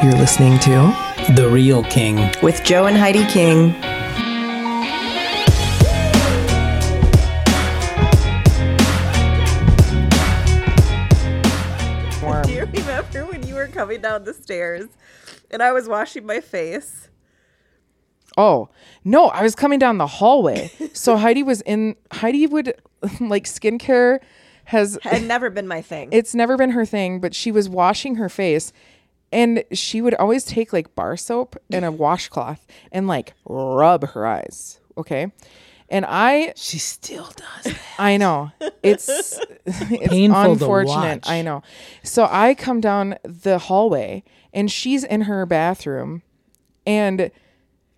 You're listening to The Real King with Joe and Heidi King. Do you remember when you were coming down the stairs and I was washing my face? Oh, no, I was coming down the hallway. So Heidi would like skincare had never been my thing. It's never been her thing, but she was washing her face. And she would always take like bar soap and a washcloth and like rub her eyes. Okay. And she still does that. I know. It's painful, unfortunate. I know. So I come down the hallway and she's in her bathroom. And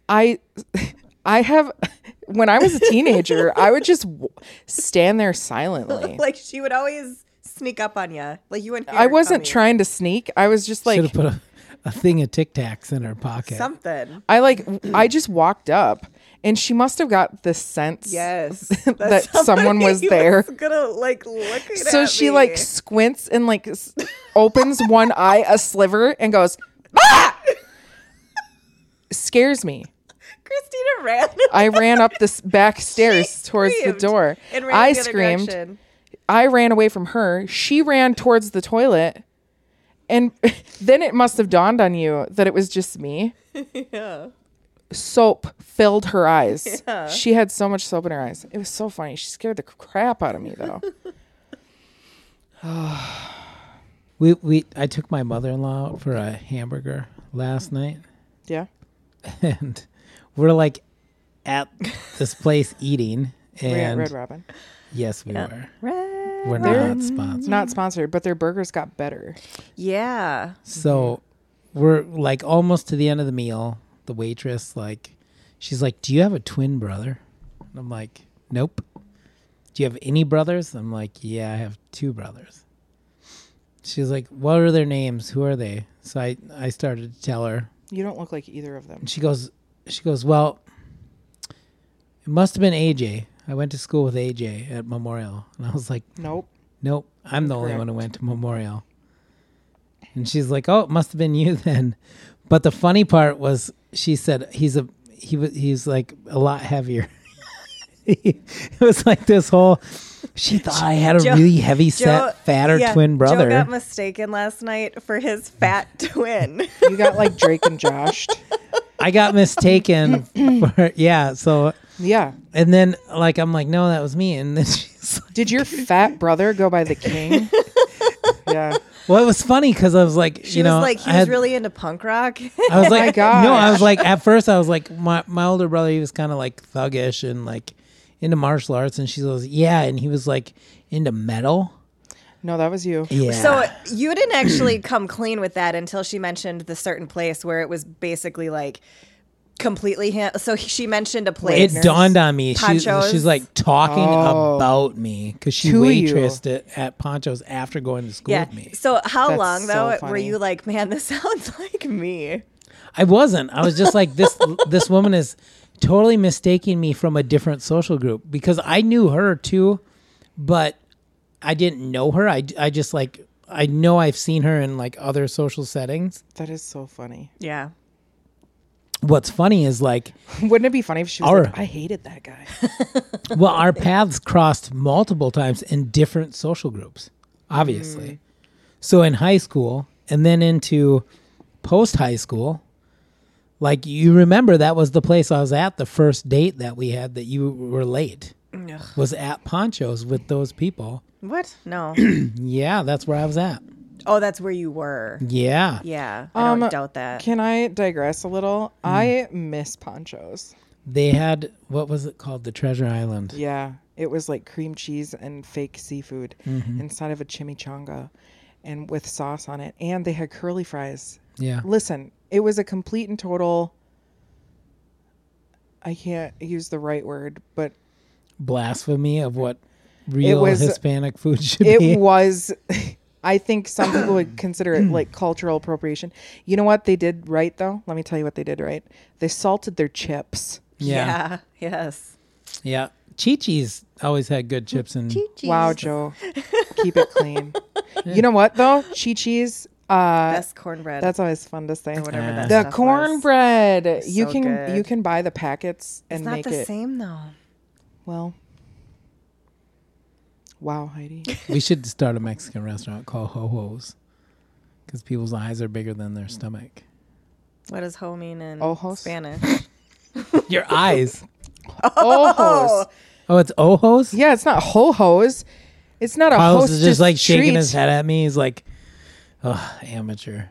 when I was a teenager, I would just stand there silently. Like she would always sneak up on you, like you went. I wasn't trying to sneak. I was just like, should have put a thing of Tic Tacs in her pocket. Something. I just walked up, and she must have got the sense, yes, that someone was there. Was gonna like look at so she me. Like squints and like opens one eye a sliver and goes, ah! Scares me. Christina ran. I ran up the back stairs towards the door. And ran I screamed. Direction. I ran away from her. She ran towards the toilet. And then it must have dawned on you that it was just me. Yeah. Soap filled her eyes. Yeah. She had so much soap in her eyes. It was so funny. She scared the crap out of me, though. I took my mother-in-law out for a hamburger last night. Yeah. And we're like at this place eating. And we're at Red Robin. Yes, we were. We're not sponsored. Not sponsored, but their burgers got better. Yeah. So we're like almost to the end of the meal. The waitress, like, she's like, "Do you have a twin brother?" And I'm like, "Nope." "Do you have any brothers?" I'm like, "Yeah, I have two brothers." She's like, "What are their names? Who are they?" So I started to tell her. You don't look like either of them. And she goes, "Well, it must have been AJ. I went to school with AJ at Memorial." And I was like, Nope. I'm the only one who went to Memorial. And she's like, "Oh, it must have been you then." But the funny part was she said he's like a lot heavier. It was like this whole, she thought I had a really heavy set, fatter twin brother. Joe got mistaken last night for his fat twin. You got like Drake and Josh. I got mistaken for, yeah, so. Yeah. And then like I'm like, "No, that was me." And then she's like, "Did your fat brother go by the King?" Yeah. Well, it was funny because I was like, he was really into punk rock. I was like, "My God." No, I was like, at first I was like, my older brother, he was kind of like thuggish and like into martial arts. And she goes, "Yeah." And he was like into metal. No, that was you. Yeah. So you didn't actually come clean with that until she mentioned the certain place where it was basically like completely so she mentioned a place. It dawned on me. She's like talking about me because she waitressed it at Poncho's after going to school with me. So were you like, "Man, this sounds like me"? I wasn't. I was just like, this woman is totally mistaking me from a different social group, because I knew her too, but I didn't know her. I just like, I know I've seen her in like other social settings. That is so funny. Yeah. What's funny is like, wouldn't it be funny if she was like, "I hated that guy"? Well, our paths crossed multiple times in different social groups, obviously. So in high school and then into post high school, like you remember that was the place I was at the first date that we had that you were late. Ugh. Was at Poncho's with those people. What? No. Yeah, that's where I was at. Oh, that's where you were. Yeah. Yeah. I don't doubt that. Can I digress a little? I miss Poncho's. They had, what was it called? The Treasure Island. Yeah. It was like cream cheese and fake seafood inside of a chimichanga and with sauce on it. And they had curly fries. Yeah. Listen, it was a complete and total, I can't use the right word, but blasphemy of what Hispanic food should be. It was... I think some people would consider it like cultural appropriation. You know what they did right, though? Let me tell you what they did right. They salted their chips. Yeah. Yes. Yeah. Chi-Chi's always had good chips. Wow, Joe. Keep it clean. You know what, though? Chi-Chi's, Best cornbread. That's always fun to say. Or whatever that the stuff cornbread. Was. You so can good. You can buy the packets and make it. It's not the same though. Well. Wow, Heidi. We should start a Mexican restaurant called Ho Ho's, because people's eyes are bigger than their stomach. What does ho mean in Ojos? Spanish? Your eyes. Ojos. Oh, it's ojos? Yeah, it's not ho ho's. It's not Carlos a host. Carlos is just like shaking his head at me. He's like, oh, amateur.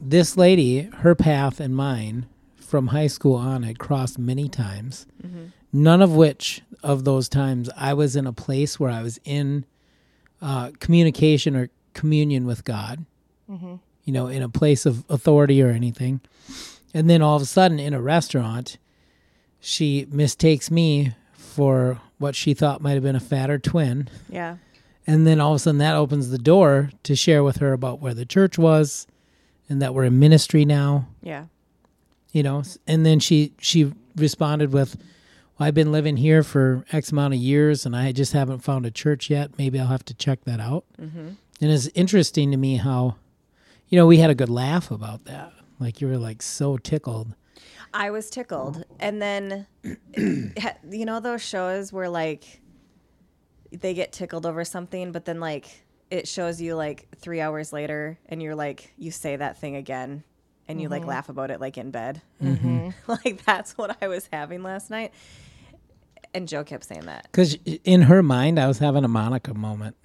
This lady, her path and mine from high school on had crossed many times. Mm-hmm. None of which of those times I was in a place where I was in communication or communion with God, mm-hmm. you know, in a place of authority or anything. And then all of a sudden in a restaurant, she mistakes me for what she thought might have been a fatter twin. Yeah. And then all of a sudden that opens the door to share with her about where the church was and that we're in ministry now. Yeah. You know, and then she responded with, I've been living here for X amount of years and I just haven't found a church yet. Maybe I'll have to check that out. Mm-hmm. And it's interesting to me how, you know, we had a good laugh about that. Like you were like so tickled. I was tickled. And then, you know, those shows where like they get tickled over something, but then like it shows you like 3 hours later and you're like, you say that thing again. And you mm-hmm. like laugh about it like in bed. Mm-hmm. Like that's what I was having last night. And Joe kept saying that. Because in her mind, I was having a Monica moment.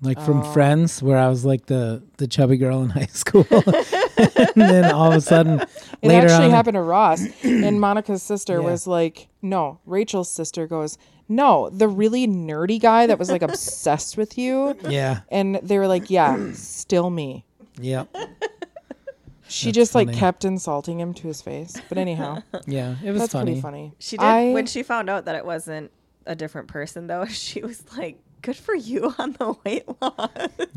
Like from Friends, where I was like the chubby girl in high school. And then all of a sudden, later on. It actually happened to Ross. And Monica's sister was like, no, Rachel's sister goes, no, the really nerdy guy that was like obsessed with you. Yeah. And they were like, yeah, still me. Yeah. She that's just funny. Like kept insulting him to his face. But anyhow. Yeah, it was that's funny. Pretty funny. She did when she found out that it wasn't a different person though, she was like, good for you on the weight loss.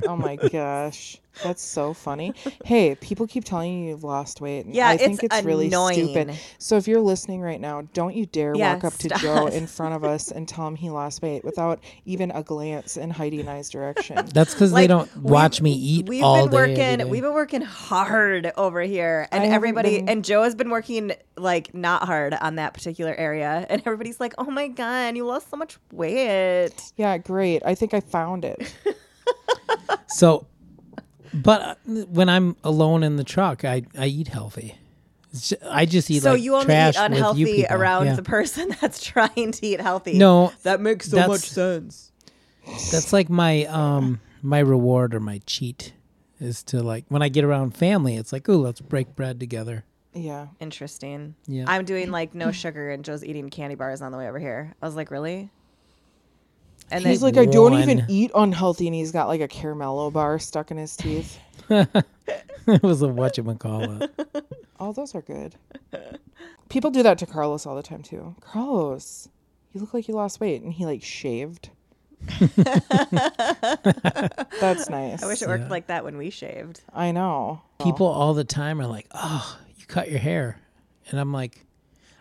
Oh my gosh. That's so funny. Hey, people keep telling you you've lost weight. And yeah, I think it's really stupid. So if you're listening right now, don't you dare walk up to Joe in front of us and tell him he lost weight without even a glance in Heidi and I's direction. That's because like, they don't watch me eat all day. We've been working hard over here. And and Joe has been working like not hard on that particular area. And everybody's like, oh my God, you lost so much weight. Yeah, great. I think I found it. So... But when I'm alone in the truck, I eat healthy. I just eat like trash. So you only eat unhealthy around the person that's trying to eat healthy. No. That makes so much sense. That's like my reward or my cheat is to like, when I get around family, it's like, ooh, let's break bread together. Yeah. Interesting. Yeah. I'm doing like no sugar and Joe's eating candy bars on the way over here. I was like, really? And he's like, I don't even eat unhealthy, and he's got like a caramello bar stuck in his teeth. It was a whatchamacallit. All those are good. People do that to Carlos all the time too. Carlos, you look like you lost weight, and he like shaved. That's nice. I wish it worked like that when we shaved. I know. People all the time are like, oh, you cut your hair. And I'm like,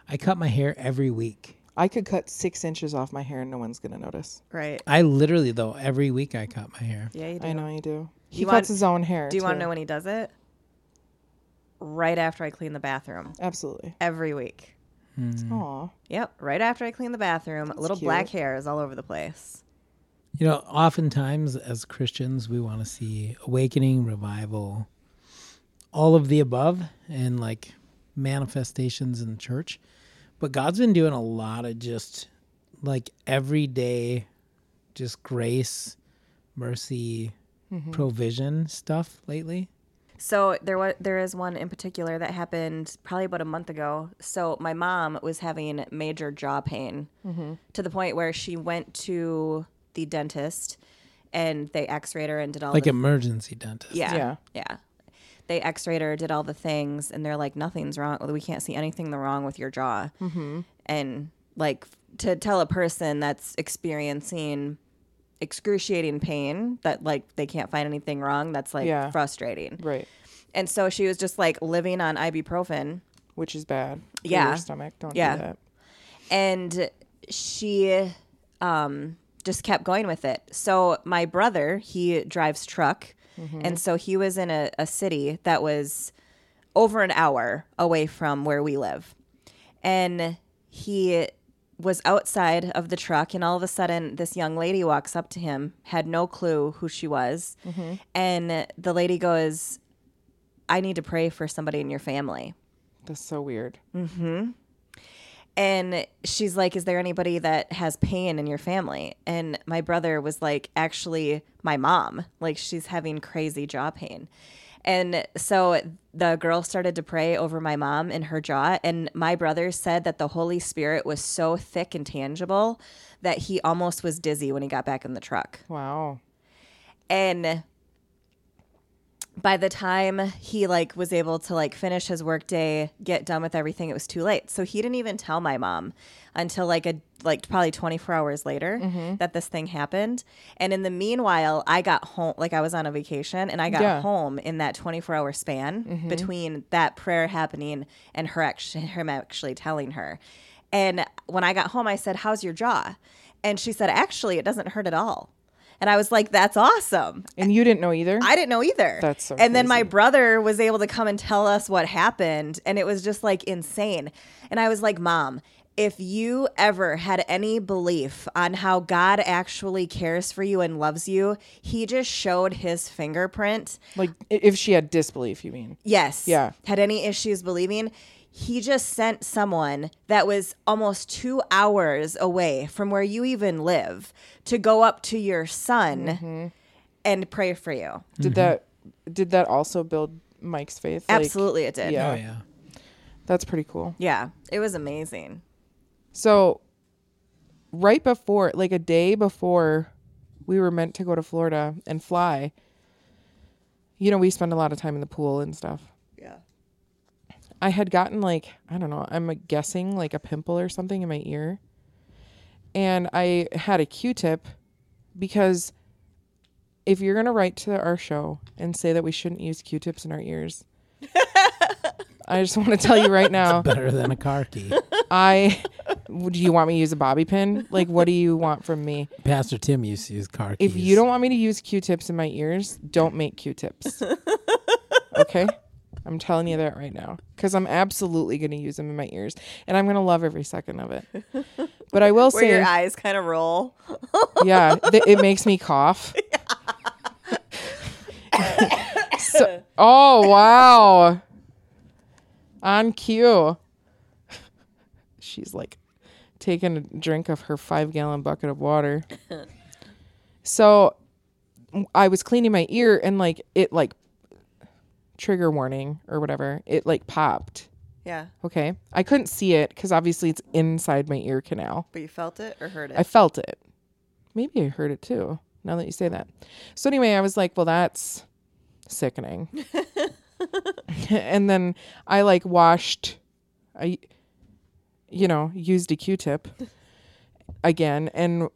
I cut my hair every week. I could cut 6 inches off my hair and no one's going to notice. Right. I literally, though, every week I cut my hair. Yeah, you do. I know you do. He cuts his own hair. Do you want to know when he does it? Right after I clean the bathroom. Absolutely. Every week. Mm. Aw. Yep. Right after I clean the bathroom, that's little cute. Black hairs all over the place. You know, oftentimes as Christians, we want to see awakening, revival, all of the above, and like manifestations in the church. But God's been doing a lot of just like everyday, just grace, mercy, provision stuff lately. So there is one in particular that happened probably about a month ago. So my mom was having major jaw pain to the point where she went to the dentist and they x-rayed her and did all like emergency dentist. Yeah. They x-rayed her, did all the things, and they're like, nothing's wrong. We can't see anything wrong with your jaw. Mm-hmm. And like to tell a person that's experiencing excruciating pain that like they can't find anything wrong, that's like frustrating. Right. And so she was just like living on ibuprofen. Which is bad for your stomach. Don't do that. And she just kept going with it. So my brother, he drives truck. Mm-hmm. And so he was in a city that was over an hour away from where we live. And he was outside of the truck, and all of a sudden this young lady walks up to him, had no clue who she was. Mm-hmm. And the lady goes, I need to pray for somebody in your family. That's so weird. Mm-hmm. And she's like, is there anybody that has pain in your family? And my brother was like, actually, my mom. Like, she's having crazy jaw pain. And so the girl started to pray over my mom and her jaw. And my brother said that the Holy Spirit was so thick and tangible that he almost was dizzy when he got back in the truck. Wow. And by the time he was able to finish his work day, get done with everything, it was too late. So he didn't even tell my mom until probably 24 hours later mm-hmm. that this thing happened. And in the meanwhile, I got home, I was on a vacation, and I got home in that 24-hour span mm-hmm. between that prayer happening and him actually telling her. And when I got home, I said, how's your jaw? And she said, actually, it doesn't hurt at all. And I was like, that's awesome. And you didn't know either? I didn't know either. That's so crazy. And then my brother was able to come and tell us what happened. And it was just insane. And I was like, Mom, if you ever had any belief on how God actually cares for you and loves you, he just showed his fingerprint. Like if she had disbelief, you mean? Yes. Yeah. Had any issues believing? He just sent someone that was almost 2 hours away from where you even live to go up to your son mm-hmm. and pray for you. Mm-hmm. Did that also build Mike's faith? Absolutely, it did. Yeah. Oh, yeah. That's pretty cool. Yeah, it was amazing. So right before, a day before we were meant to go to Florida and fly, we spend a lot of time in the pool and stuff. Yeah. I had gotten I don't know, I'm guessing a pimple or something in my ear. And I had a Q-tip because if you're going to write to our show and say that we shouldn't use Q-tips in our ears, I just want to tell you right now. It's better than a car key. Do you want me to use a bobby pin? What do you want from me? Pastor Tim used to use car keys. If you don't want me to use Q-tips in my ears, don't make Q-tips. Okay? I'm telling you that right now because I'm absolutely going to use them in my ears and I'm going to love every second of it. But I will say your eyes kind of roll. Yeah. It makes me cough. Yeah. Oh, wow. On cue. She's taking a drink of her 5-gallon bucket of water. So I was cleaning my ear and trigger warning or whatever, it popped. Yeah. Okay. I couldn't see it because obviously it's inside my ear canal. But you felt it or heard it? I felt it. Maybe I heard it too, now that you say that. So anyway, I was like, well, that's sickening. And then I washed, used a Q-tip again and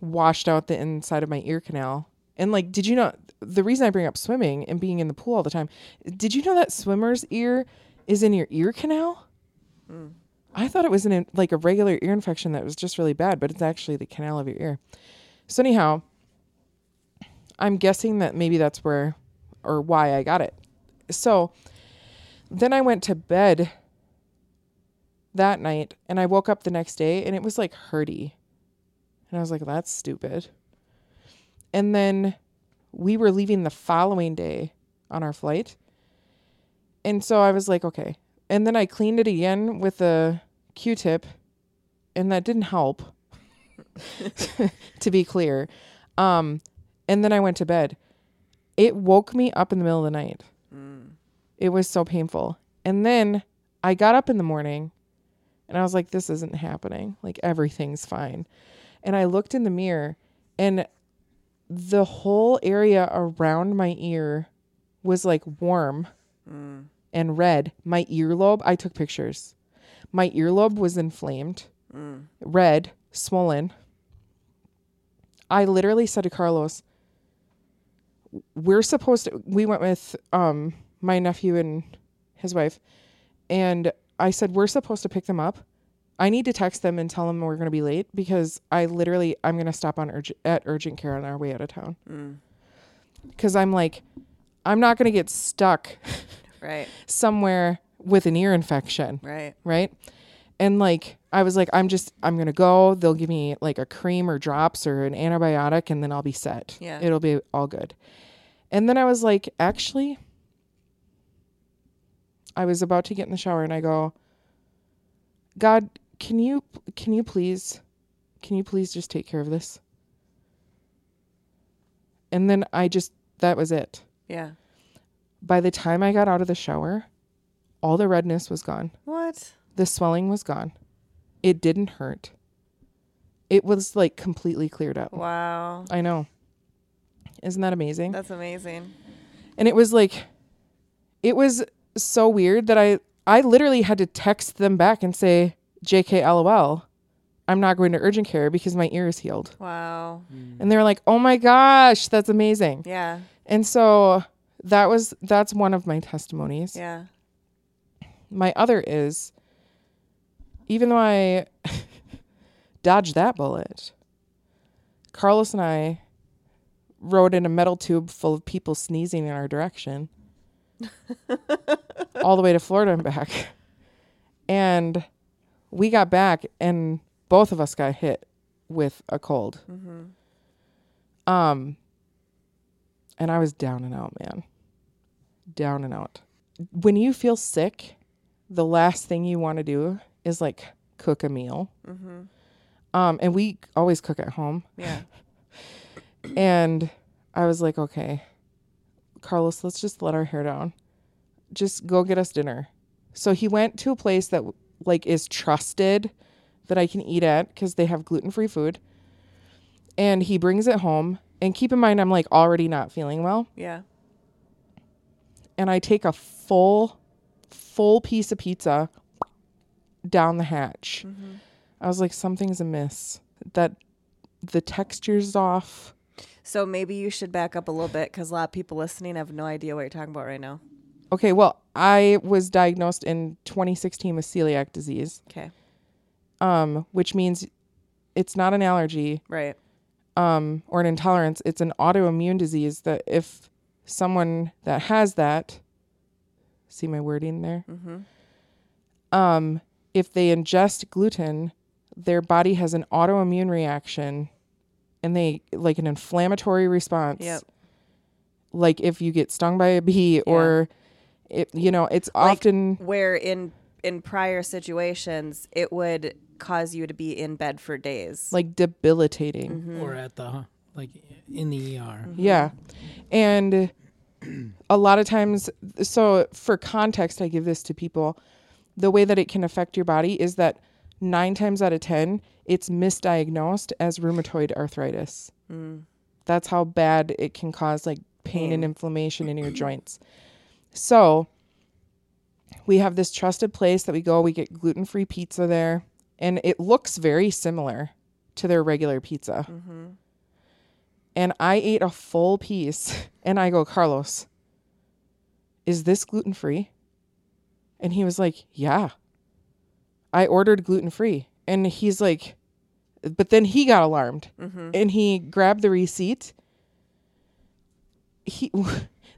washed out the inside of my ear canal. And did you know, the reason I bring up swimming and being in the pool all the time, did you know that swimmer's ear is in your ear canal? Mm. I thought it was in a regular ear infection that was just really bad, but it's actually the canal of your ear. So anyhow, I'm guessing that maybe that's where or why I got it. So then I went to bed that night and I woke up the next day and it was hurty. And I was like, that's stupid. And then we were leaving the following day on our flight. And so I was like, okay. And then I cleaned it again with a Q-tip. And that didn't help, to be clear. And then I went to bed. It woke me up in the middle of the night. Mm. It was so painful. And then I got up in the morning. And I was like, this isn't happening. Everything's fine. And I looked in the mirror. And the whole area around my ear was warm and red. My earlobe, I took pictures. My earlobe was inflamed, red, swollen. I literally said to Carlos, we went with my nephew and his wife. And I said, we're supposed to pick them up. I need to text them and tell them we're going to be late because I'm going to stop at urgent care on our way out of town. Mm. because I'm like, I'm not going to get stuck right somewhere with an ear infection. Right. Right. And like, I was like, I'm going to go, they'll give me like a cream or drops or an antibiotic and then I'll be set. Yeah. It'll be all good. And then I was like, actually, I was about to get in the shower and I go, God, can you please just take care of this? And then that was it. Yeah. By the time I got out of the shower, all the redness was gone. What? The swelling was gone. It didn't hurt. It was like completely cleared up. Wow. I know. Isn't that amazing? That's amazing. And it was like, it was so weird that I literally had to text them back and say, JK, LOL. I'm not going to urgent care because my ear is healed. Wow. Mm. And they were like, oh my gosh, that's amazing. Yeah. And so that's one of my testimonies. Yeah. My other is, even though I dodged that bullet, Carlos and I rode in a metal tube full of people sneezing in our direction all the way to Florida and back. And we got back and both of us got hit with a cold. Mm-hmm. And I was down and out, man. Down and out. When you feel sick, the last thing you want to do is like cook a meal. Mm-hmm. And we always cook at home. Yeah. And I was like, okay, Carlos, let's just let our hair down. Just go get us dinner. So he went to a place that like is trusted that I can eat at because they have gluten-free food. And he brings it home. And keep in mind, I'm like already not feeling well. Yeah. And I take a full piece of pizza down the hatch. Mm-hmm. I was like, something's amiss. That the texture's off. So maybe you should back up a little bit because a lot of people listening have no idea what you're talking about right now. Okay, well, I was diagnosed in 2016 with celiac disease. Okay. Which means it's not an allergy. Right. Or an intolerance. It's an autoimmune disease that if someone that has that, see my wording there? Mm-hmm. If they ingest gluten, their body has an autoimmune reaction and they like an inflammatory response. Yep. Like if you get stung by a bee or it, you know, it's like often where in prior situations it would cause you to be in bed for days, like debilitating. Mm-hmm. Or at the like in the ER. Mm-hmm. Yeah. And a lot of times, so for context, I give this to people, the way that it can affect your body is that 9 times out of 10 it's misdiagnosed as rheumatoid arthritis. Mm. That's how bad it can cause like pain and inflammation in your joints. So we have this trusted place that we go, we get gluten-free pizza there. And it looks very similar to their regular pizza. Mm-hmm. And I ate a full piece and I go, Carlos, is this gluten-free? And he was like, yeah, I ordered gluten-free. And he's like, but then he got alarmed. Mm-hmm. And he grabbed the receipt.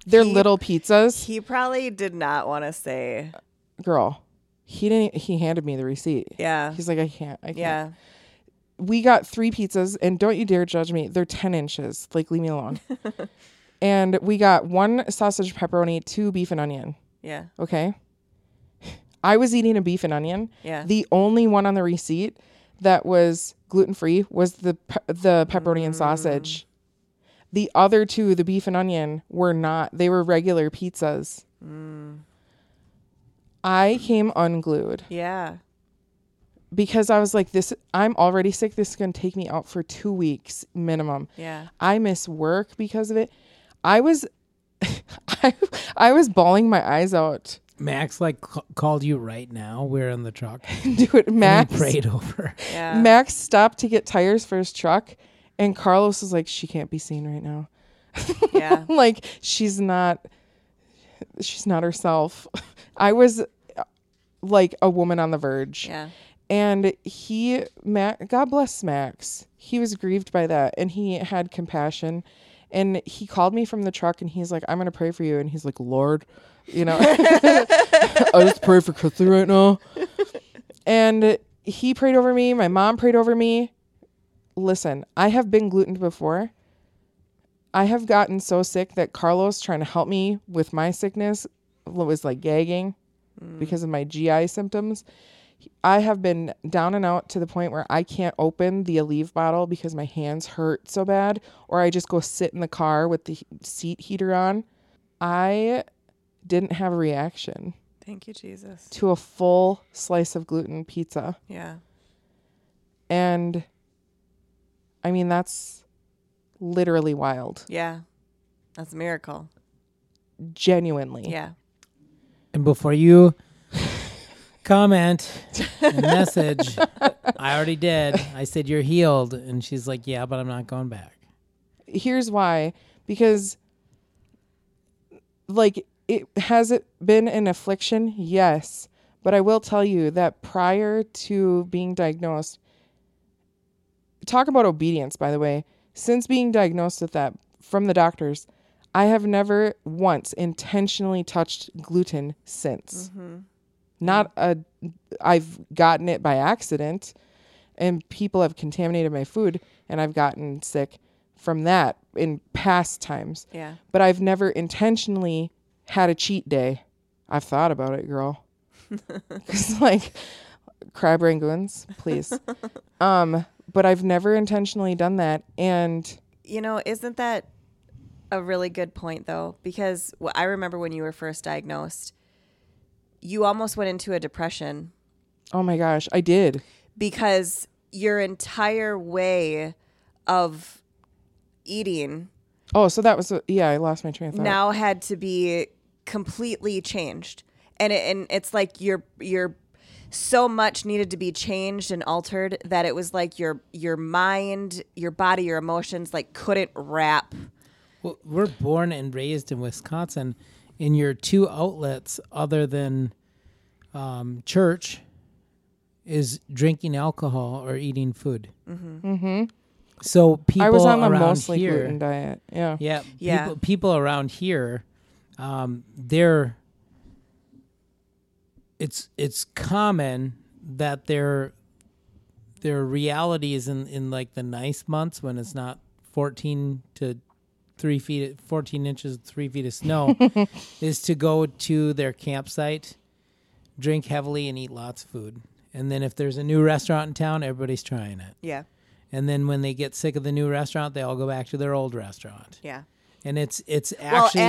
They're little pizzas. He probably did not want to say. Girl. He didn't. He handed me the receipt. Yeah. He's like, I can't. Yeah. We got 3 pizzas, and don't you dare judge me. They're 10 inches. Like, leave me alone. And we got 1 sausage pepperoni, 2 beef and onion. Yeah. Okay. I was eating a beef and onion. Yeah. The only one on the receipt that was gluten-free was the pepperoni and sausage. The other 2, the beef and onion, were not. They were regular pizzas. Mm. I came unglued. Yeah. Because I was like, this, I'm already sick. This is going to take me out for 2 weeks minimum. Yeah. I miss work because of it. I was bawling my eyes out. Max like called you right now. We're in the truck. Dude, Max. And prayed over. Yeah. Max stopped to get tires for his truck. And Carlos was like, she can't be seen right now. Yeah. Like she's not herself. I was like a woman on the verge. Yeah. And God bless Max. He was grieved by that. And he had compassion. And he called me from the truck and he's like, I'm going to pray for you. And he's like, Lord, you know, I just pray for Chrissy right now. And he prayed over me. My mom prayed over me. Listen, I have been glutened before. I have gotten so sick that Carlos, trying to help me with my sickness, was like gagging because of my GI symptoms. I have been down and out to the point where I can't open the Aleve bottle because my hands hurt so bad, or I just go sit in the car with the seat heater on. I didn't have a reaction. Thank you, Jesus. To a full slice of gluten pizza. Yeah. And I mean, that's literally wild. Yeah. That's a miracle. Genuinely. Yeah. And before you comment and message, I already did. I said, you're healed. And she's like, yeah, but I'm not going back. Here's why. Because, like, has it been an affliction? Yes. But I will tell you that prior to being diagnosed, talk about obedience, by the way. Since being diagnosed with that from the doctors, I have never once intentionally touched gluten since. Mm-hmm. I've gotten it by accident, and people have contaminated my food, and I've gotten sick from that in past times. Yeah. But I've never intentionally had a cheat day. I've thought about it, girl. It's like, crab rangoons, please. But I've never intentionally done that. And, you know, isn't that a really good point, though? Because I remember when you were first diagnosed, you almost went into a depression. Oh, my gosh. I did. Because your entire way of eating. Oh, so that was, I lost my train of thought. Now had to be completely changed. And it's like your so much needed to be changed and altered that it was like your mind, your body, your emotions, like, couldn't wrap. Well, we're born and raised in Wisconsin, in your two outlets other than church is drinking alcohol or eating food. Mm-hmm. Mm-hmm. So people I was on around a mostly here, gluten diet. Yeah. Yeah. Yeah. People around here, they're. It's common that their reality is in like the nice months when it's not 14 inches, 3 feet of snow, is to go to their campsite, drink heavily, and eat lots of food. And then if there's a new restaurant in town, everybody's trying it. Yeah. And then when they get sick of the new restaurant, they all go back to their old restaurant. Yeah. And it's actually...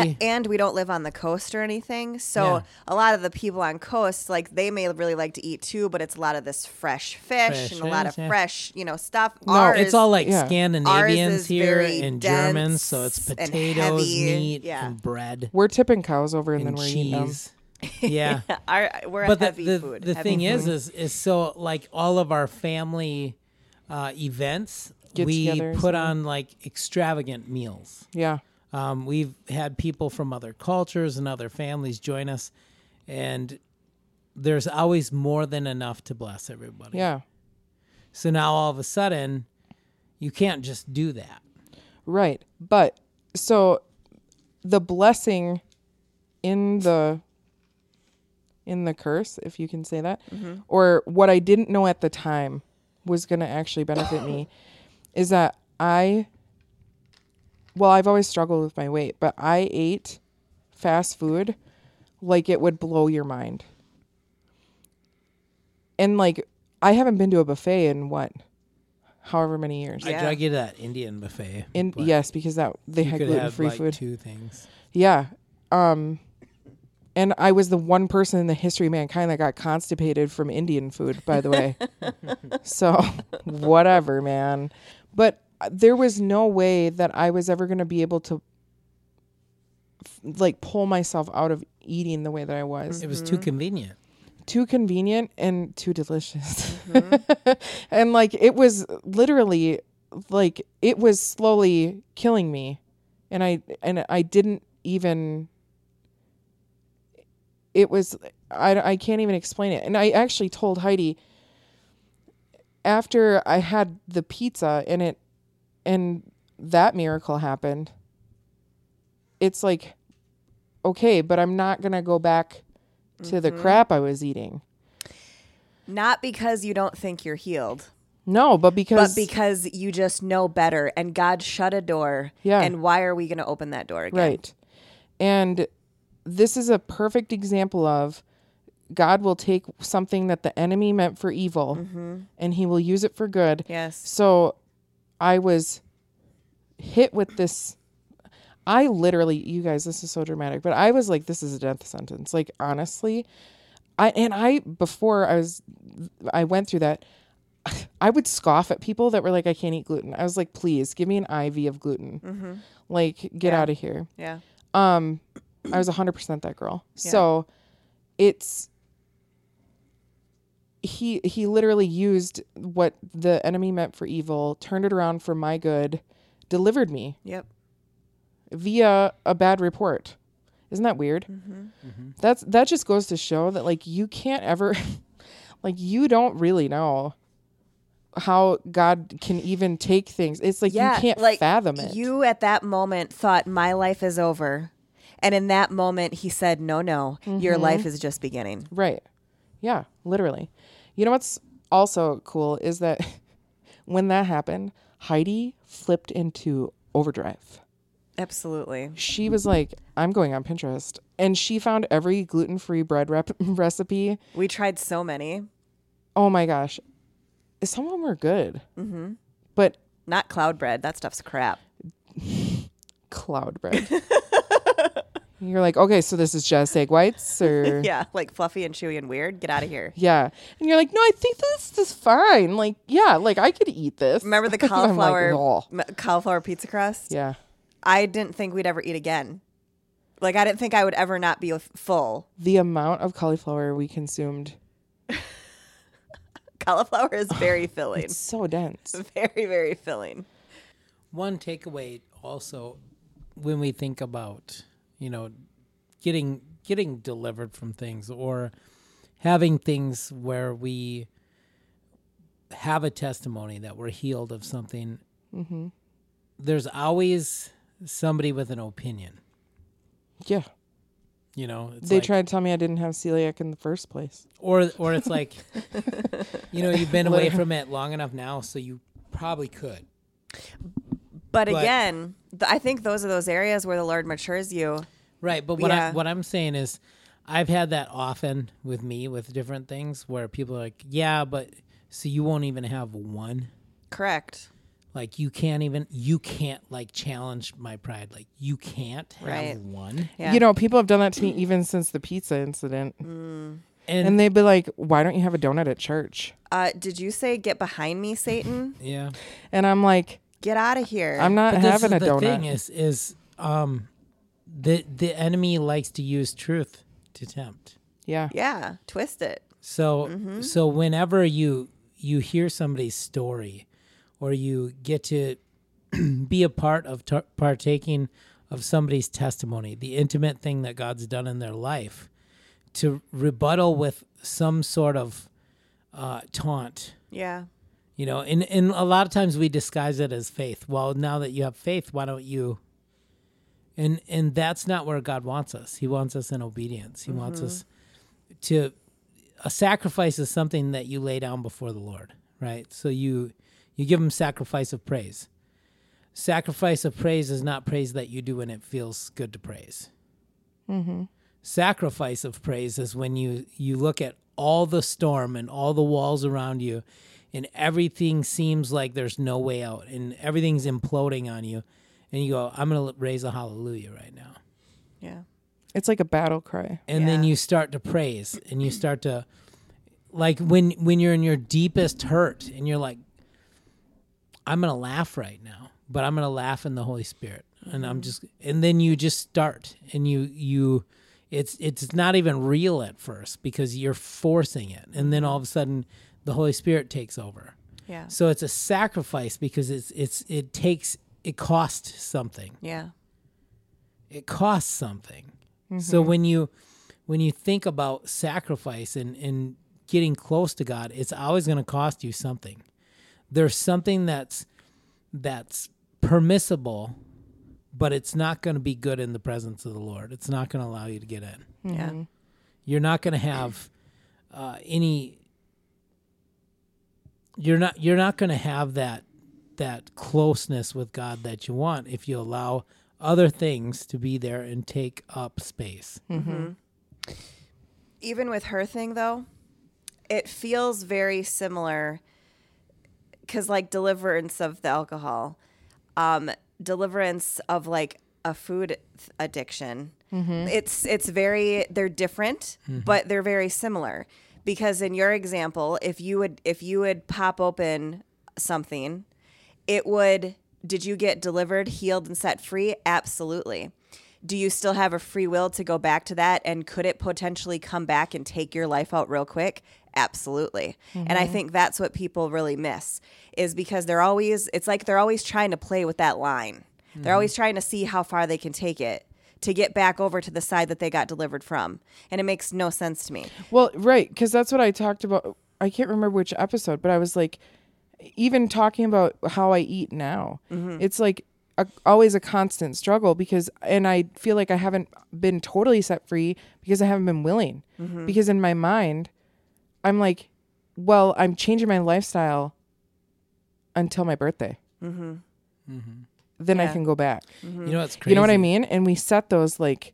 Well, and we don't live on the coast or anything, so a lot of the people on coast, like, they may really like to eat too, but it's a lot of this fresh fish and a lot of fresh, you know, stuff. No, ours, it's all like Scandinavians here and Germans, so it's potatoes, meat, and bread. We're tipping cows over and then we're eating them. Yeah. We're but a heavy the, food. The heavy thing food. Is so, like, all of our family events, we put on, like, extravagant meals. Yeah. We've had people from other cultures and other families join us, and there's always more than enough to bless everybody. Yeah. So now all of a sudden, you can't just do that. Right. But so the blessing in the curse, if you can say that, or what I didn't know at the time was going to actually benefit me is that I've always struggled with my weight, but I ate fast food like it would blow your mind. And, like, I haven't been to a buffet in however many years. Yeah. I dragged you to that Indian buffet. Yes, because they had gluten-free food. You could have, like, two things. Yeah. And I was the one person in the history of mankind that got constipated from Indian food, by the way. So, whatever, man. But there was no way that I was ever going to be able to pull myself out of eating the way that I was. It was too convenient and too delicious. Mm-hmm. And it was literally it was slowly killing me. And I didn't even, it was, I can't even explain it. And I actually told Heidi after I had the pizza and that miracle happened. it's like, okay, but I'm not going to go back to the crap I was eating. Not because you don't think you're healed. No, but because you just know better, and God shut a door. Yeah. And why are we going to open that door again? Right. And this is a perfect example of God will take something that the enemy meant for evil and he will use it for good. Yes. So I was hit with this. I literally, you guys, this is so dramatic, but I was like, this is a death sentence. Like, honestly, before I went through that, I would scoff at people that were like, I can't eat gluten. I was like, please give me an IV of gluten. Mm-hmm. Like, get out of here. Yeah. I was 100% that girl. Yeah. So it's, he literally used what the enemy meant for evil, turned it around for my good, delivered me. Yep. Via a bad report. Isn't that weird? Mm-hmm. Mm-hmm. That just goes to show that, like, you can't ever, like, you don't really know how God can even take things. It's like, you can't, like, fathom it. You at that moment thought, my life is over. And in that moment, he said, no, your life is just beginning. Right. Yeah, literally. You know what's also cool is that when that happened, Heidi flipped into overdrive. Absolutely. She was like, I'm going on Pinterest. And she found every gluten-free bread recipe. We tried so many. Oh, my gosh. Some of them were good. Mm-hmm. But not cloud bread. That stuff's crap. Cloud bread. You're like, okay, so this is just egg whites, or yeah, like fluffy and chewy and weird. Get out of here. Yeah, and you're like, no, I think this is fine. Like, yeah, like I could eat this. Remember the cauliflower pizza crust? Yeah, I didn't think we'd ever eat again. Like, I didn't think I would ever not be full. The amount of cauliflower we consumed. Cauliflower is very filling. It's so dense. Very, very filling. One takeaway also, when we think about, you know, getting delivered from things, or having things where we have a testimony that we're healed of something, there's always somebody with an opinion. Yeah. You know, it's, they like, tried to tell me I didn't have celiac in the first place. Or it's like, you know, you've been away from it long enough now, so you probably could. But again, I think those are those areas where the Lord matures you. Right, but what I'm saying is, I've had that often with me with different things where people are like, yeah, but so you won't even have one. Correct. Like, you can't like challenge my pride. Like, you can't have one. Yeah. You know, people have done that to me even since the pizza incident. Mm. And they'd be like, why don't you have a donut at church? Did you say, get behind me, Satan? Yeah. And I'm like, get out of here. I'm not having a donut. The thing is the enemy likes to use truth to tempt. Yeah. Yeah. Twist it. So so whenever you hear somebody's story, or you get to be a part of partaking of somebody's testimony, the intimate thing that God's done in their life, to rebuttal with some sort of taunt. Yeah. You know, and a lot of times we disguise it as faith. Well, now that you have faith, why don't you? And that's not where God wants us. He wants us in obedience. He wants us to, a sacrifice is something that you lay down before the Lord, right? So you give him sacrifice of praise. Sacrifice of praise is not praise that you do when it feels good to praise. Mm-hmm. Sacrifice of praise is when you look at all the storm and all the walls around you, and everything seems like there's no way out, and everything's imploding on you, and you go, I'm going to raise a hallelujah right now. Yeah. It's like a battle cry. And then you start to praise, and you start to, like, when you're in your deepest hurt, and you're like, I'm going to laugh right now, but I'm going to laugh in the Holy Spirit. And then you just start, and you it's not even real at first because you're forcing it. And then all of a sudden, the Holy Spirit takes over. Yeah. So it's a sacrifice because it costs something. Yeah. It costs something. Mm-hmm. So when you think about sacrifice and getting close to God, it's always going to cost you something. There's something that's permissible but it's not going to be good in the presence of the Lord. It's not going to allow you to get in. Yeah. You're not going to have any. You're not going to have that closeness with God that you want if you allow other things to be there and take up space. Mm-hmm. Even with her thing, though, it feels very similar because, like, deliverance of the alcohol, deliverance of, like, a food addiction. Mm-hmm. It's very, they're different, mm-hmm. but they're very similar. Because in your example, if you would pop open something, it would, did you get delivered, healed, and set free? Absolutely. Do you still have a free will to go back to that? And could it potentially come back and take your life out real quick? Absolutely. Mm-hmm. And I think that's what people really miss, is because it's like they're always trying to play with that line. Mm-hmm. They're always trying to see how far they can take it to get back over to the side that they got delivered from. And it makes no sense to me. Well, right, because that's what I talked about. I can't remember which episode, but I was like, even talking about how I eat now, mm-hmm. it's like always a constant struggle because, and I feel like I haven't been totally set free because I haven't been willing. Mm-hmm. Because in my mind, I'm like, well, I'm changing my lifestyle until my birthday. Mm-hmm. Mm-hmm. Then I can go back. Mm-hmm. You know what's crazy? You know what I mean? And we set those like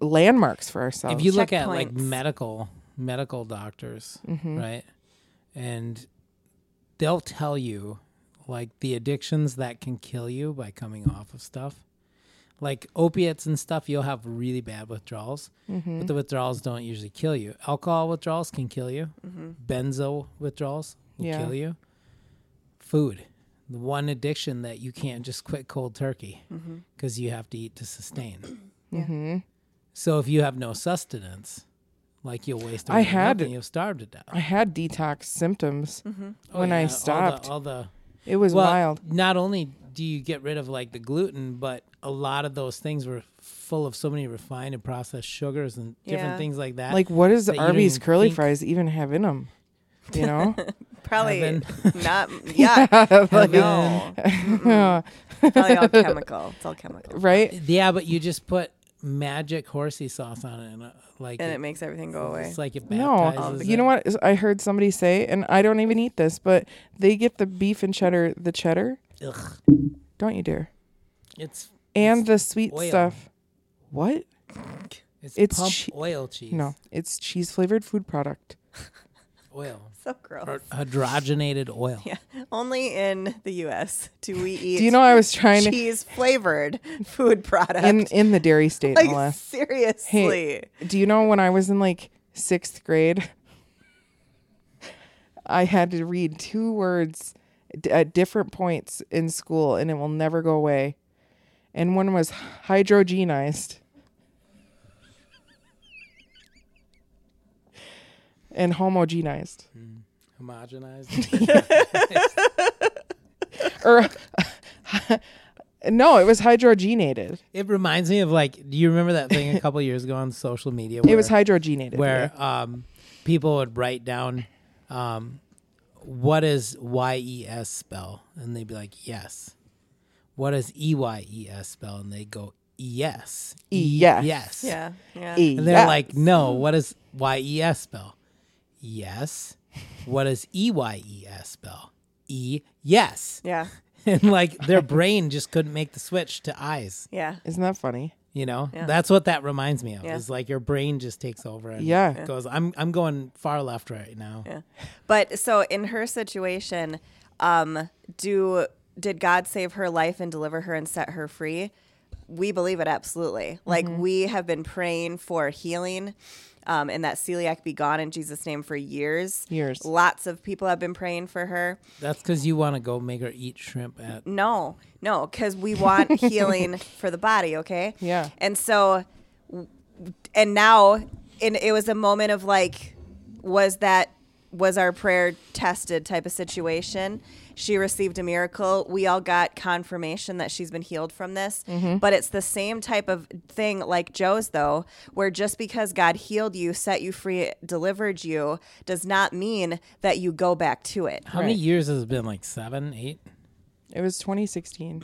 landmarks for ourselves. If you look at like medical doctors, mm-hmm. right? And they'll tell you like the addictions that can kill you by coming off of stuff. Like opiates and stuff, you'll have really bad withdrawals, mm-hmm. but the withdrawals don't usually kill you. Alcohol withdrawals can kill you. Mm-hmm. Benzo withdrawals will kill you. Food. The one addiction that you can't just quit cold turkey because mm-hmm. you have to eat to sustain. Yeah. Mm-hmm. So if you have no sustenance, like you'll waste. And you'll starve to death. I had detox symptoms mm-hmm. when I stopped. It was wild. Not only do you get rid of like the gluten, but a lot of those things were full of so many refined and processed sugars and different things like that. Like, what does Arby's curly fries even have in them? You know? Probably heaven. Not. Yeah. Like, no. Probably all chemical. It's all chemical. Right? Yeah, but you just put magic horsey sauce on it. And it makes everything go away. It's like it baptizes. No. You know what? I heard somebody say, and I don't even eat this, but they get the beef and cheddar, the cheddar. Ugh. Don't you dare. It's the sweet oil. Stuff. What? It's pump oil cheese. No, it's cheese-flavored food product. Oil. So gross. Or hydrogenated oil. Yeah. Only in the U.S. do we eat. Do you know I was trying to cheese flavored food product in the dairy state? Like, seriously. Hey, do you know when I was in like 6th grade, I had to read 2 words at different points in school, and it will never go away. And one was hydrogenized. And homogenized. Mm. Homogenized? Or, no, it was hydrogenated. It reminds me of like, do you remember that thing a couple years ago on social media? It was hydrogenated. Where people would write down, what is Y-E-S spell? And they'd be like, yes. What is E-Y-E-S spell? And they go, yes. E-yes. Yes. Yeah. Yeah. E-yes. And they're like, no, what is Y-E-S spell? Yes. What does E-Y-E-S spell? E-yes. Yeah. And like their brain just couldn't make the switch to eyes. Yeah. Isn't that funny? You know, that's what that reminds me of. Yeah. Is like your brain just takes over and goes, I'm going far left right now. Yeah. But so in her situation, did God save her life and deliver her and set her free? We believe it absolutely. Like mm-hmm. we have been praying for healing. And that celiac be gone in Jesus' name for years. Years. Lots of people have been praying for her. That's because you want to go make her eat shrimp at... No, because we want healing for the body, okay? Yeah. And so, and now, and it was a moment of like, was our prayer tested type of situation? She received a miracle. We all got confirmation that she's been healed from this. Mm-hmm. But it's the same type of thing like Joe's, though, where just because God healed you, set you free, delivered you, does not mean that you go back to it. How many years has it been? Like 7, 8? It was 2016.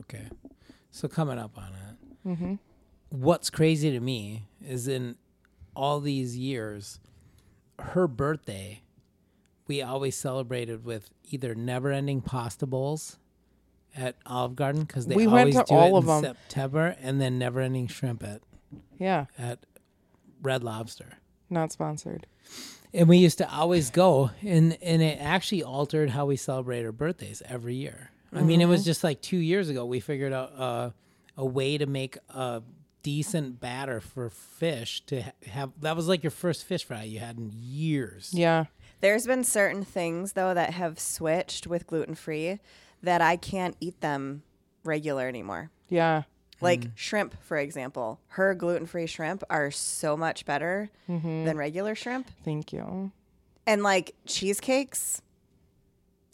Okay. So coming up on it, mm-hmm. What's crazy to me is in all these years, her birthday, we always celebrated with either never-ending pasta bowls at Olive Garden because we always went to do all it of in them. September, and then never-ending shrimp at Red Lobster. Not sponsored. And we used to always go, and it actually altered how we celebrate our birthdays every year. Mm-hmm. I mean, it was just like 2 years ago we figured out a way to make a decent batter for fish to have. That was like your first fish fry you had in years. Yeah. There's been certain things, though, that have switched with gluten-free that I can't eat them regular anymore. Yeah. Like shrimp, for example. Her gluten-free shrimp are so much better than regular shrimp. Thank you. And like cheesecakes,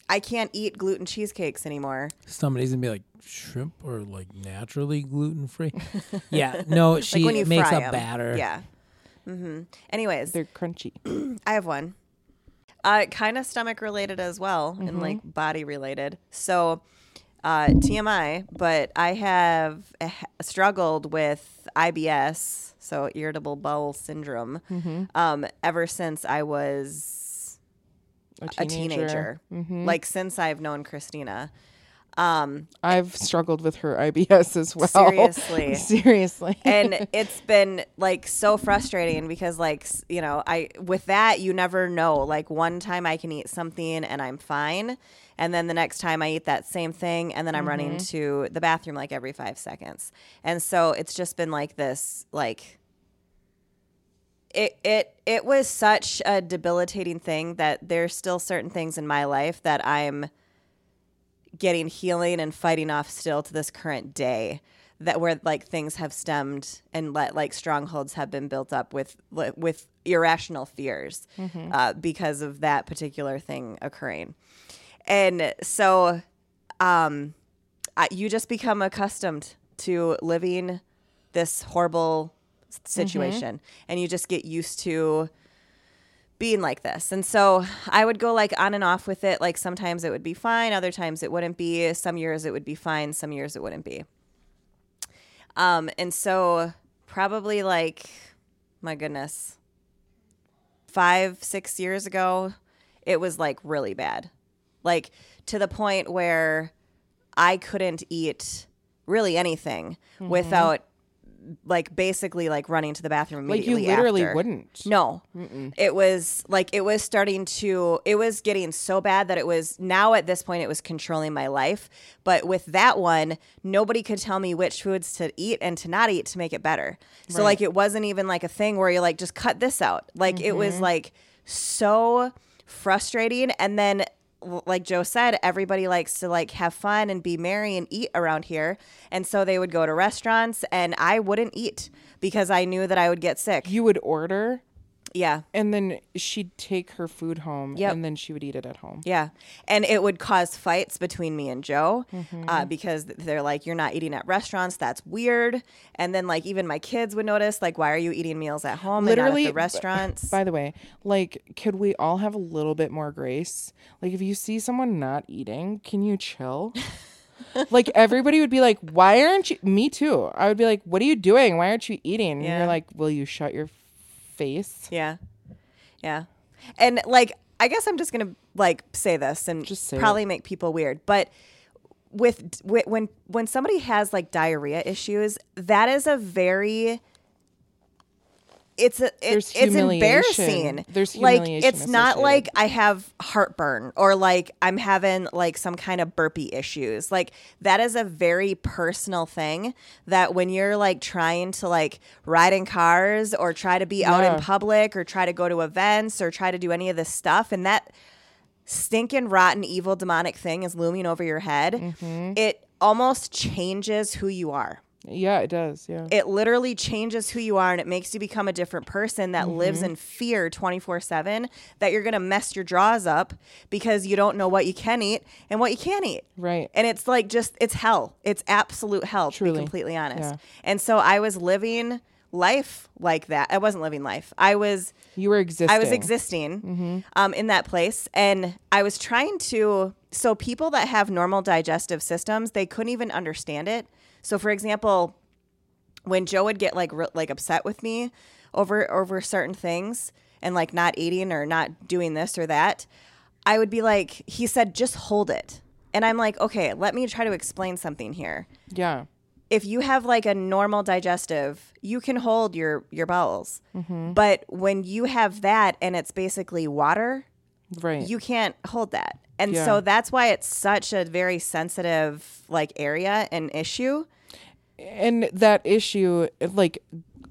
I can't eat gluten cheesecakes anymore. Somebody's going to be like, shrimp or like naturally gluten-free? Yeah. No, she like makes a batter. Yeah. Mm-hmm. Anyways. They're crunchy. I have one. Kind of stomach related as well and like body related. So TMI, but I have struggled with IBS, so irritable bowel syndrome, ever since I was a teenager. Mm-hmm. Like since I've known Christina. I've struggled with her IBS as well. Seriously. Seriously. And it's been like so frustrating because like, you know, with that, you never know, like one time I can eat something and I'm fine. And then the next time I eat that same thing and then I'm running to the bathroom like every 5 seconds. And so it's just been like this, like it was such a debilitating thing that there's still certain things in my life that I'm getting healing and fighting off still to this current day, that where like things have stemmed and like strongholds have been built up with irrational fears because of that particular thing occurring. And so you just become accustomed to living this horrible situation and you just get used to being like this. And so I would go like on and off with it. Like sometimes it would be fine. Other times it wouldn't be. Some years it would be fine. Some years it wouldn't be. And so probably like, my goodness, 5-6 years ago, it was like really bad. Like to the point where I couldn't eat really anything without like basically like running to the bathroom immediately. Like you literally wouldn't. No. Mm-mm. It was like it was getting so bad that it was now at this point it was controlling my life. But with that one, nobody could tell me which foods to eat and to not eat to make it better. So right. Like it wasn't even like a thing where you're like just cut this out. Like it was like so frustrating. And then like Joe said, everybody likes to like have fun and be merry and eat around here. And so they would go to restaurants and I wouldn't eat because I knew that I would get sick. You would order. Yeah. And then she'd take her food home and then she would eat it at home. Yeah. And it would cause fights between me and Joe because they're like, you're not eating at restaurants. That's weird. And then like even my kids would notice, like, why are you eating meals at home and not at the restaurants? By the way, like, could we all have a little bit more grace? Like if you see someone not eating, can you chill? Like everybody would be like, why aren't you? Me too. I would be like, what are you doing? Why aren't you eating? And you're like, will you shut your face? Yeah. And like, I guess I'm just going to like say this and just probably make people weird. But with when somebody has like diarrhea issues, that is a very, it's embarrassing. There's humiliation. Like, it's not like I have heartburn or like I'm having like some kind of burpee issues. Like that is a very personal thing that when you're like trying to like ride in cars or try to be out in public or try to go to events or try to do any of this stuff, and that stinking, rotten, evil, demonic thing is looming over your head, it almost changes who you are. Yeah, it does. Yeah. It literally changes who you are and it makes you become a different person that lives in fear 24/7 that you're going to mess your drawers up because you don't know what you can eat and what you can't eat. Right. And it's like just, it's hell. It's absolute hell, to be completely honest. Yeah. And so I was living life like that. I wasn't living life. You were existing. I was existing in that place. And I was trying to, so people that have normal digestive systems, they couldn't even understand it. So for example, when Joe would get like upset with me over certain things and like not eating or not doing this or that, I would be like, he said, just hold it. And I'm like, okay, let me try to explain something here. Yeah. If you have like a normal digestive, you can hold your bowels. Mm-hmm. But when you have that and it's basically water, right, you can't hold that. And so that's why it's such a very sensitive like area and issue. And that issue, like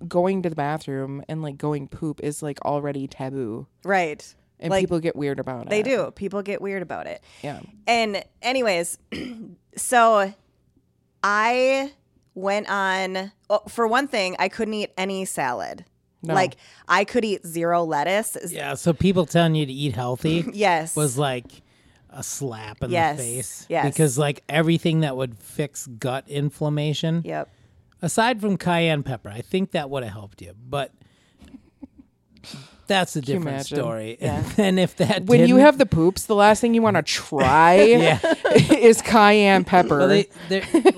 going to the bathroom and like going poop is like already taboo. Right. And like, people get weird about it. They do. People get weird about it. Yeah. And anyways, so I went on, for one thing, I couldn't eat any salad. No. Like, I could eat zero lettuce. Yeah, so people telling you to eat healthy was like a slap in the face. Yes. Because, like, everything that would fix gut inflammation, aside from cayenne pepper, I think that would have helped you. But that's a different story. Yeah. And if that when you have the poops, the last thing you want to try is cayenne pepper. Well,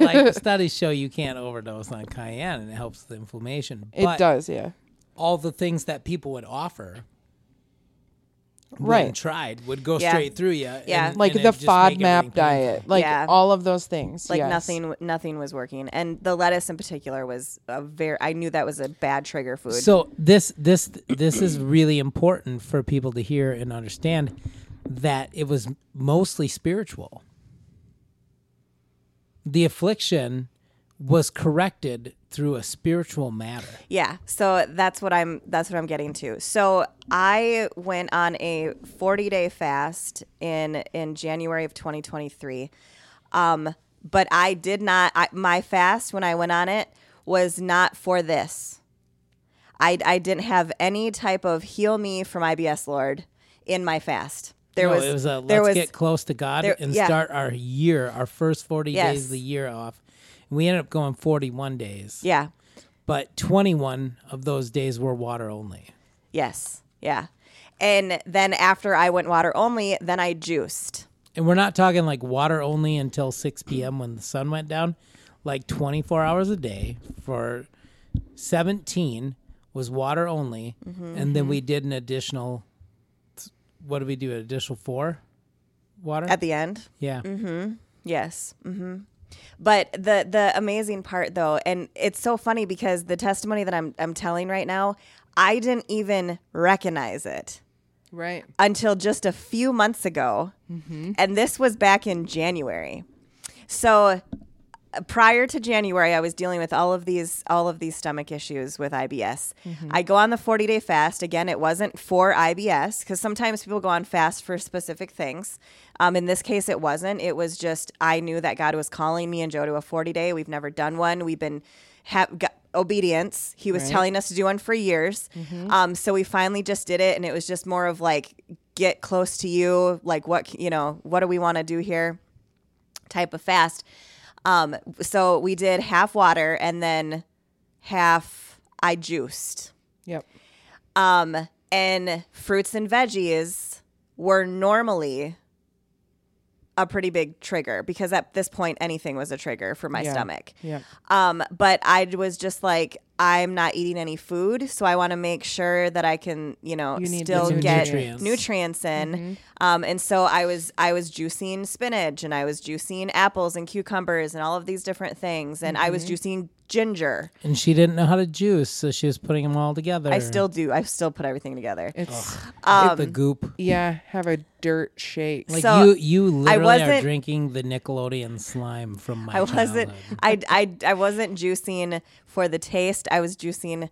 like studies show you can't overdose on cayenne, and it helps with inflammation. But it does, yeah. All the things that people would offer, right, tried would go straight through you. Yeah, and, like the FODMAP diet, like all of those things. Like nothing was working, and the lettuce in particular was a very. I knew that was a bad trigger food. So this is really important for people to hear and understand that it was mostly spiritual. The affliction was corrected through a spiritual matter. Yeah, so that's what I'm getting to. So I went on a 40-day fast in January of 2023, but I did not. My fast when I went on it was not for this. I didn't have any type of heal me from IBS, Lord, in my fast. Let's get close to God and start our year, our first 40 days of the year off. We ended up going 41 days. Yeah. But 21 of those days were water only. Yes. Yeah. And then after I went water only, then I juiced. And we're not talking like water only until 6 p.m. when the sun went down. Like 24 hours a day for 17 was water only. Mm-hmm. And then we did an additional, what did we do? An additional 4 water? At the end? Yeah. Mm-hmm. Yes. Mm-hmm. But the amazing part, though, and it's so funny because the testimony that I'm telling right now, I didn't even recognize it, right, until just a few months ago, and this was back in January. So prior to January, I was dealing with all of these stomach issues with IBS. Mm-hmm. I go on the 40-day fast. Again, it wasn't for IBS because sometimes people go on fast for specific things. In this case, it wasn't. It was just I knew that God was calling me and Joe to a 40-day. We've never done one. We've been obedience. He was telling us to do one for years. Mm-hmm. So we finally just did it, and it was just more of like get close to you, like what do we want to do here type of fast. So we did half water and then half I juiced. Yep. And fruits and veggies were normally a pretty big trigger because at this point anything was a trigger for my stomach. Yeah. But I was just like, I'm not eating any food, so I want to make sure that I can, still get nutrients in. Mm-hmm. And so I was juicing spinach and I was juicing apples and cucumbers and all of these different things. And I was juicing ginger. And she didn't know how to juice, so she was putting them all together. I still do. I still put everything together. It's the goop. Yeah, have a dirt shake. Like so you literally are drinking the Nickelodeon slime from my childhood. I wasn't juicing for the taste. I was juicing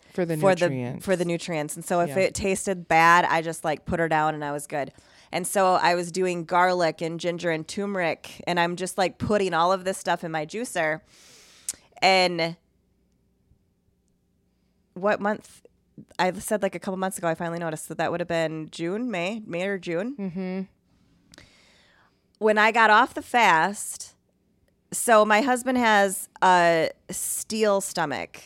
for the nutrients. And so if it tasted bad, I just like put her down and I was good. And so I was doing garlic and ginger and turmeric, and I'm just like putting all of this stuff in my juicer. And what month? I said like a couple months ago, I finally noticed that would have been May or June. Mm-hmm. When I got off the fast, so my husband has a steel stomach.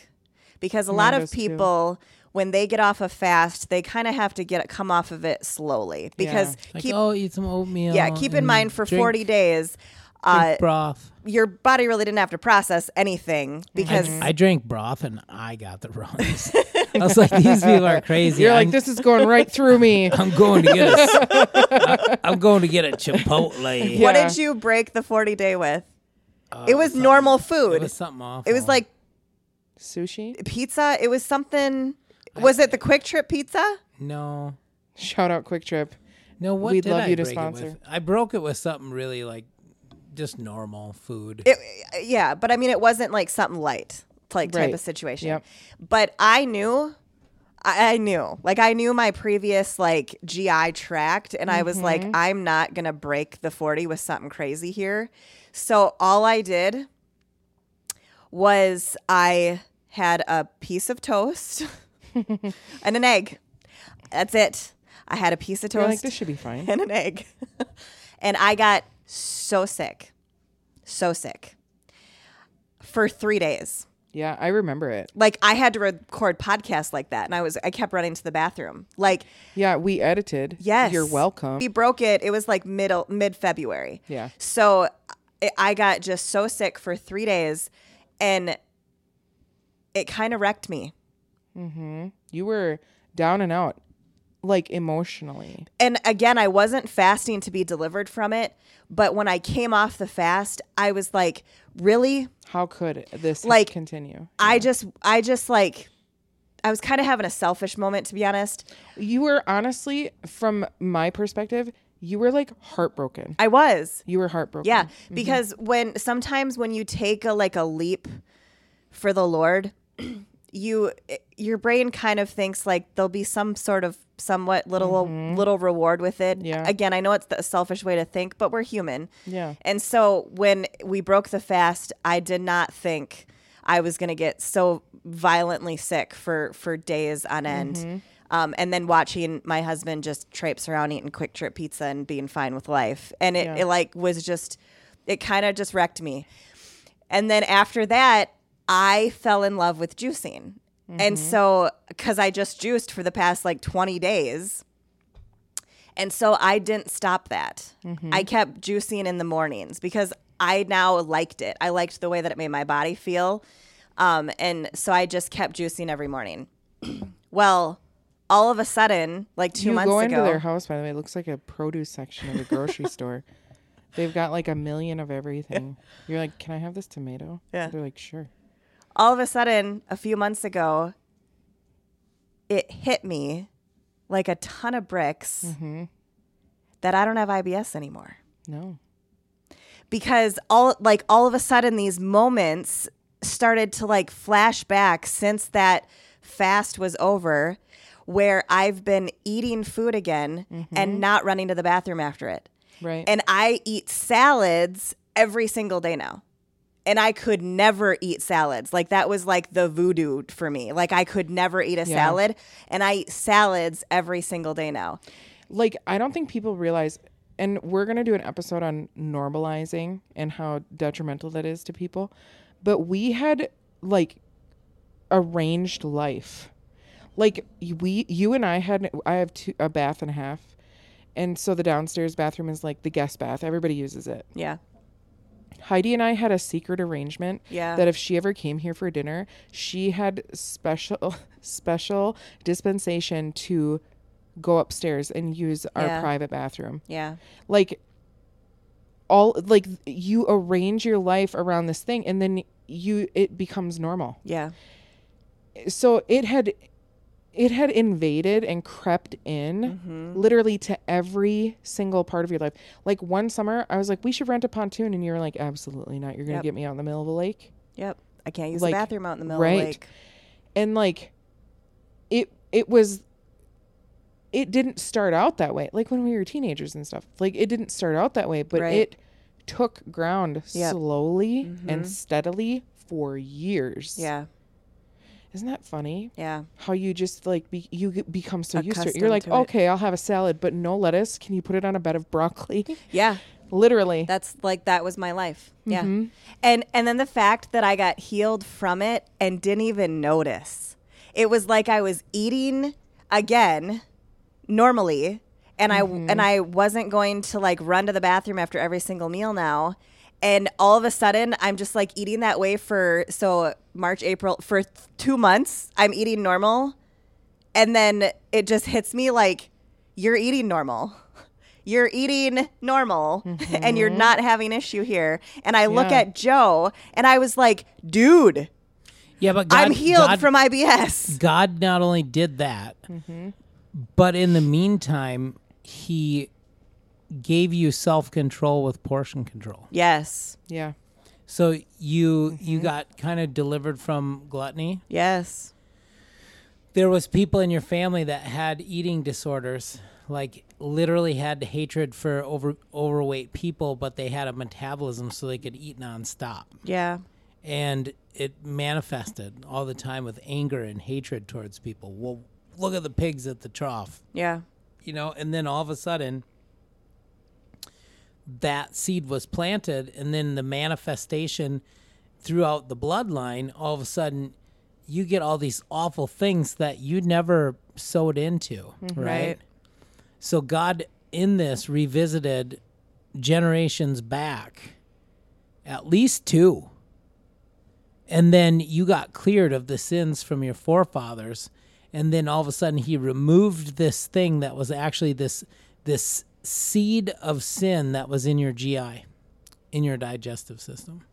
because a lot of people, when they get off a fast, they kind of have to come off of it slowly because eat some oatmeal. Yeah, keep in mind for 40 days, drink broth. Your body really didn't have to process anything because I drank broth and I got the runs. I was like, these people are crazy. You're like, this is going right through me. I'm going to get a Chipotle. Yeah. What did you break the 40 day with? It was normal food. It was something awful. It was like sushi, pizza. It was something. Was it the Quick Trip pizza? No. Shout out Quick Trip. No, what we'd did love I you to sponsor. I broke it with something really like just normal food. Yeah, but I mean, it wasn't like something light, like right. type of situation. Yep. But I knew my previous like GI tract, and I was like, I'm not gonna break the 40 with something crazy here. So all I did was I had a piece of toast and an egg. That's it. I had a piece of toast. You're like, this should be fine. And an egg. And I got so sick for 3 days. Yeah, I remember it. Like I had to record podcasts like that, and I kept running to the bathroom. Like yeah, we edited. Yes, you're welcome. We broke it. It was like mid February. Yeah. So. I got just so sick for 3 days, and it kind of wrecked me. Mm-hmm. You were down and out, like emotionally. And again, I wasn't fasting to be delivered from it, but when I came off the fast, I was like, really? How could this continue? Yeah. I just like... I was kind of having a selfish moment, to be honest. You were honestly, from my perspective... You were like heartbroken. I was. You were heartbroken. Yeah, because sometimes when you take a leap for the Lord, your brain kind of thinks like there'll be some sort of somewhat little reward with it. Yeah. Again, I know it's the selfish way to think, but we're human. Yeah. And so when we broke the fast, I did not think I was going to get so violently sick for days on end. Mm-hmm. And then watching my husband just traipse around eating Quick Trip pizza and being fine with life. And it kind of just wrecked me. And then after that, I fell in love with juicing. Mm-hmm. And so, cause I just juiced for the past 20 days. And so I didn't stop that. Mm-hmm. I kept juicing in the mornings because I now liked it. I liked the way that it made my body feel. And so I just kept juicing every morning. Well, all of a sudden, 2 months ago. You go into their house, by the way. It looks like a produce section of a grocery store. They've got a million of everything. Yeah. You're like, can I have this tomato? Yeah. They're like, sure. All of a sudden, a few months ago, it hit me like a ton of bricks that I don't have IBS anymore. No. Because all of a sudden, these moments started to flash back since that fast was over, where I've been eating food again and not running to the bathroom after it. Right. And I eat salads every single day now. And I could never eat salads. That was the voodoo for me. I could never eat a salad. And I eat salads every single day now. I don't think people realize, and we're going to do an episode on normalizing and how detrimental that is to people. But we had arranged life. You and I had, I have a bath and a half. And so the downstairs bathroom is the guest bath. Everybody uses it. Yeah. Heidi and I had a secret arrangement that if she ever came here for dinner, she had special dispensation to go upstairs and use our private bathroom. Yeah. You arrange your life around this thing, and then it becomes normal. Yeah. So it had invaded and crept in literally to every single part of your life. One summer I was like, we should rent a pontoon. And you were like, absolutely not. You're going to get me out in the middle of a lake. Yep. I can't use the bathroom out in the middle of a lake. And it didn't start out that way. When we were teenagers and stuff, it didn't start out that way, but it took ground slowly and steadily for years. Yeah. Isn't that funny? Yeah. How you just you become so accustomed used to it. You're like, okay, I'll have a salad, but no lettuce. Can you put it on a bed of broccoli? Yeah. Literally. That's like, that was my life. Mm-hmm. Yeah. And then the fact that I got healed from it and didn't even notice. It was like I was eating again normally, and mm-hmm. I wasn't going to like run to the bathroom after every single meal now. And all of a sudden, I'm just like eating that way so March, April, for 2 months, I'm eating normal. And then it just hits me like, you're eating normal. You're eating normal, mm-hmm. and you're not having issue here. And I look at Joe, and I was like, dude, but God, I'm healed from IBS. God not only did that, mm-hmm. but in the meantime, he gave you self-control with portion control. Yes. Yeah. So you got kind of delivered from gluttony. Yes. There was people in your family that had eating disorders, like literally had hatred for overweight people, but they had a metabolism so they could eat nonstop. Yeah. And it manifested all the time with anger and hatred towards people. Well, look at the pigs at the trough. Yeah. You know, and then all of a sudden that seed was planted, and then the manifestation throughout the bloodline, all of a sudden you get all these awful things that you never sowed into, mm-hmm. right? So God in this revisited generations back, at least 2. And then you got cleared of the sins from your forefathers, and then all of a sudden he removed this thing that was actually this seed of sin that was in your GI, in your digestive system,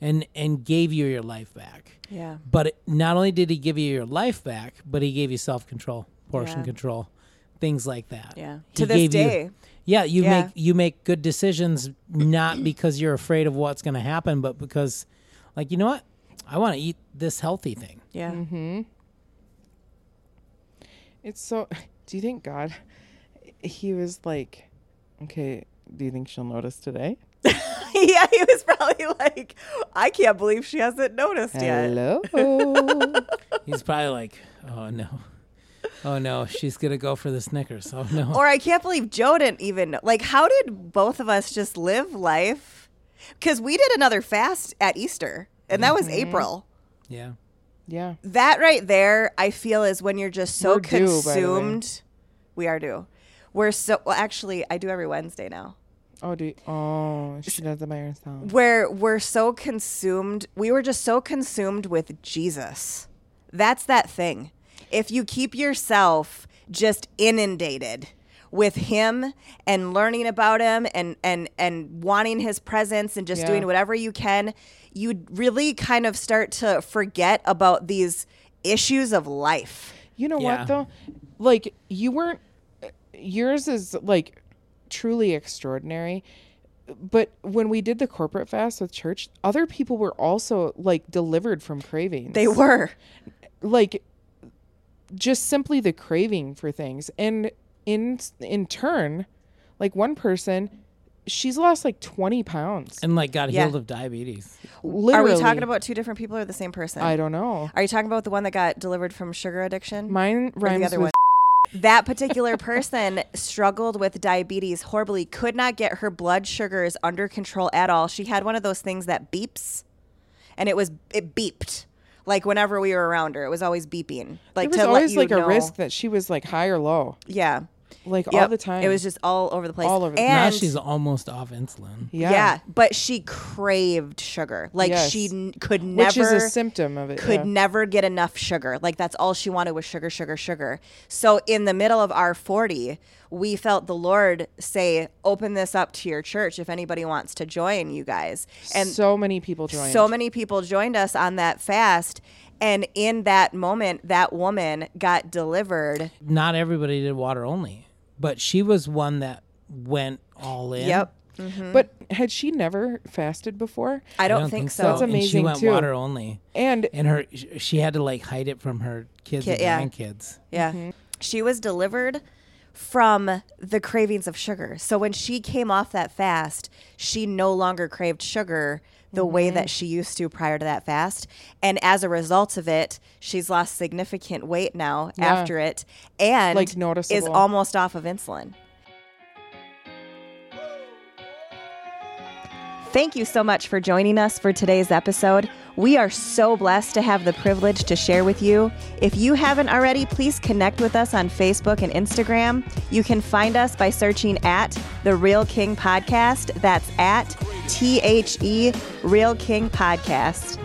and gave you your life back. Yeah. But not only did he give you your life back, but he gave you self-control, portion control, things like that. Yeah. He to this day. You make good decisions, not because you're afraid of what's going to happen, but because, like, you know what? I want to eat this healthy thing. Yeah. Mm-hmm. It's so, do you think God, he was like, okay, do you think she'll notice today? Yeah, he was probably like, I can't believe she hasn't noticed yet. Hello. He's probably like, oh no, she's going to go for the Snickers. Oh no. Or I can't believe Joe didn't even, like, how did both of us just live life? Because we did another fast at Easter, and that was April. Yeah. Yeah. That right there, I feel, is when you're just so consumed. We are due. We're so, well, actually, I do every Wednesday now. Oh, she does it by herself. Where we're so consumed. We were just so consumed with Jesus. That's that thing. If you keep yourself just inundated with him and learning about him and wanting his presence and just doing whatever you can, you really kind of start to forget about these issues of life. You know what, though? Like, you weren't. Yours is like truly extraordinary, but when we did the corporate fast with church, other people were also like delivered from cravings. They were like just simply the craving for things, and in turn, like one person, she's lost like 20 pounds and like got healed of diabetes. Literally. Are we talking about two different people or the same person? I don't know. Are you talking about the one that got delivered from sugar addiction? Mine rhymes the other with one. That particular person struggled with diabetes horribly, could not get her blood sugars under control at all. She had one of those things that beeps, and it beeped. Like whenever we were around her, it was always beeping. Like there was always like a risk that she was like high or low. Yeah. Like all the time. It was just all over the place. All over the place. Now she's almost off insulin. Yeah. Yeah, but she craved sugar. Like she could never. Which is a symptom of it. Could never get enough sugar. Like that's all she wanted was sugar, sugar, sugar. So in the middle of our 40, we felt the Lord say, open this up to your church if anybody wants to join you guys. And so many people joined. So many people joined us on that fast. And in that moment, that woman got delivered. Not everybody did water only, but she was one that went all in. Yep. Mm-hmm. But had she never fasted before? I don't think so. That's amazing, and she went water only. And her, she had to like hide it from her kids and grandkids. Yeah. Mm-hmm. She was delivered from the cravings of sugar. So when she came off that fast, she no longer craved sugar the way that she used to prior to that fast. And as a result of it, she's lost significant weight now after it, and like is almost off of insulin. Thank you so much for joining us for today's episode. We are so blessed to have the privilege to share with you. If you haven't already, please connect with us on Facebook and Instagram. You can find us by searching at The Real King Podcast. That's at THE Real King Podcast.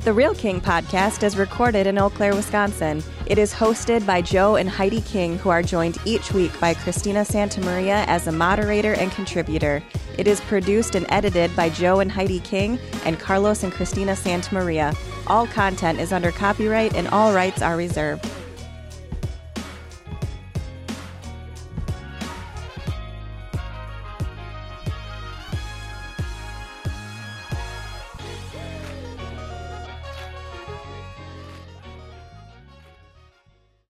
The Real King Podcast is recorded in Eau Claire, Wisconsin. It is hosted by Joe and Heidi King, who are joined each week by Christina Santamaria as a moderator and contributor. It is produced and edited by Joe and Heidi King and Carlos and Christina Santamaria. All content is under copyright and all rights are reserved.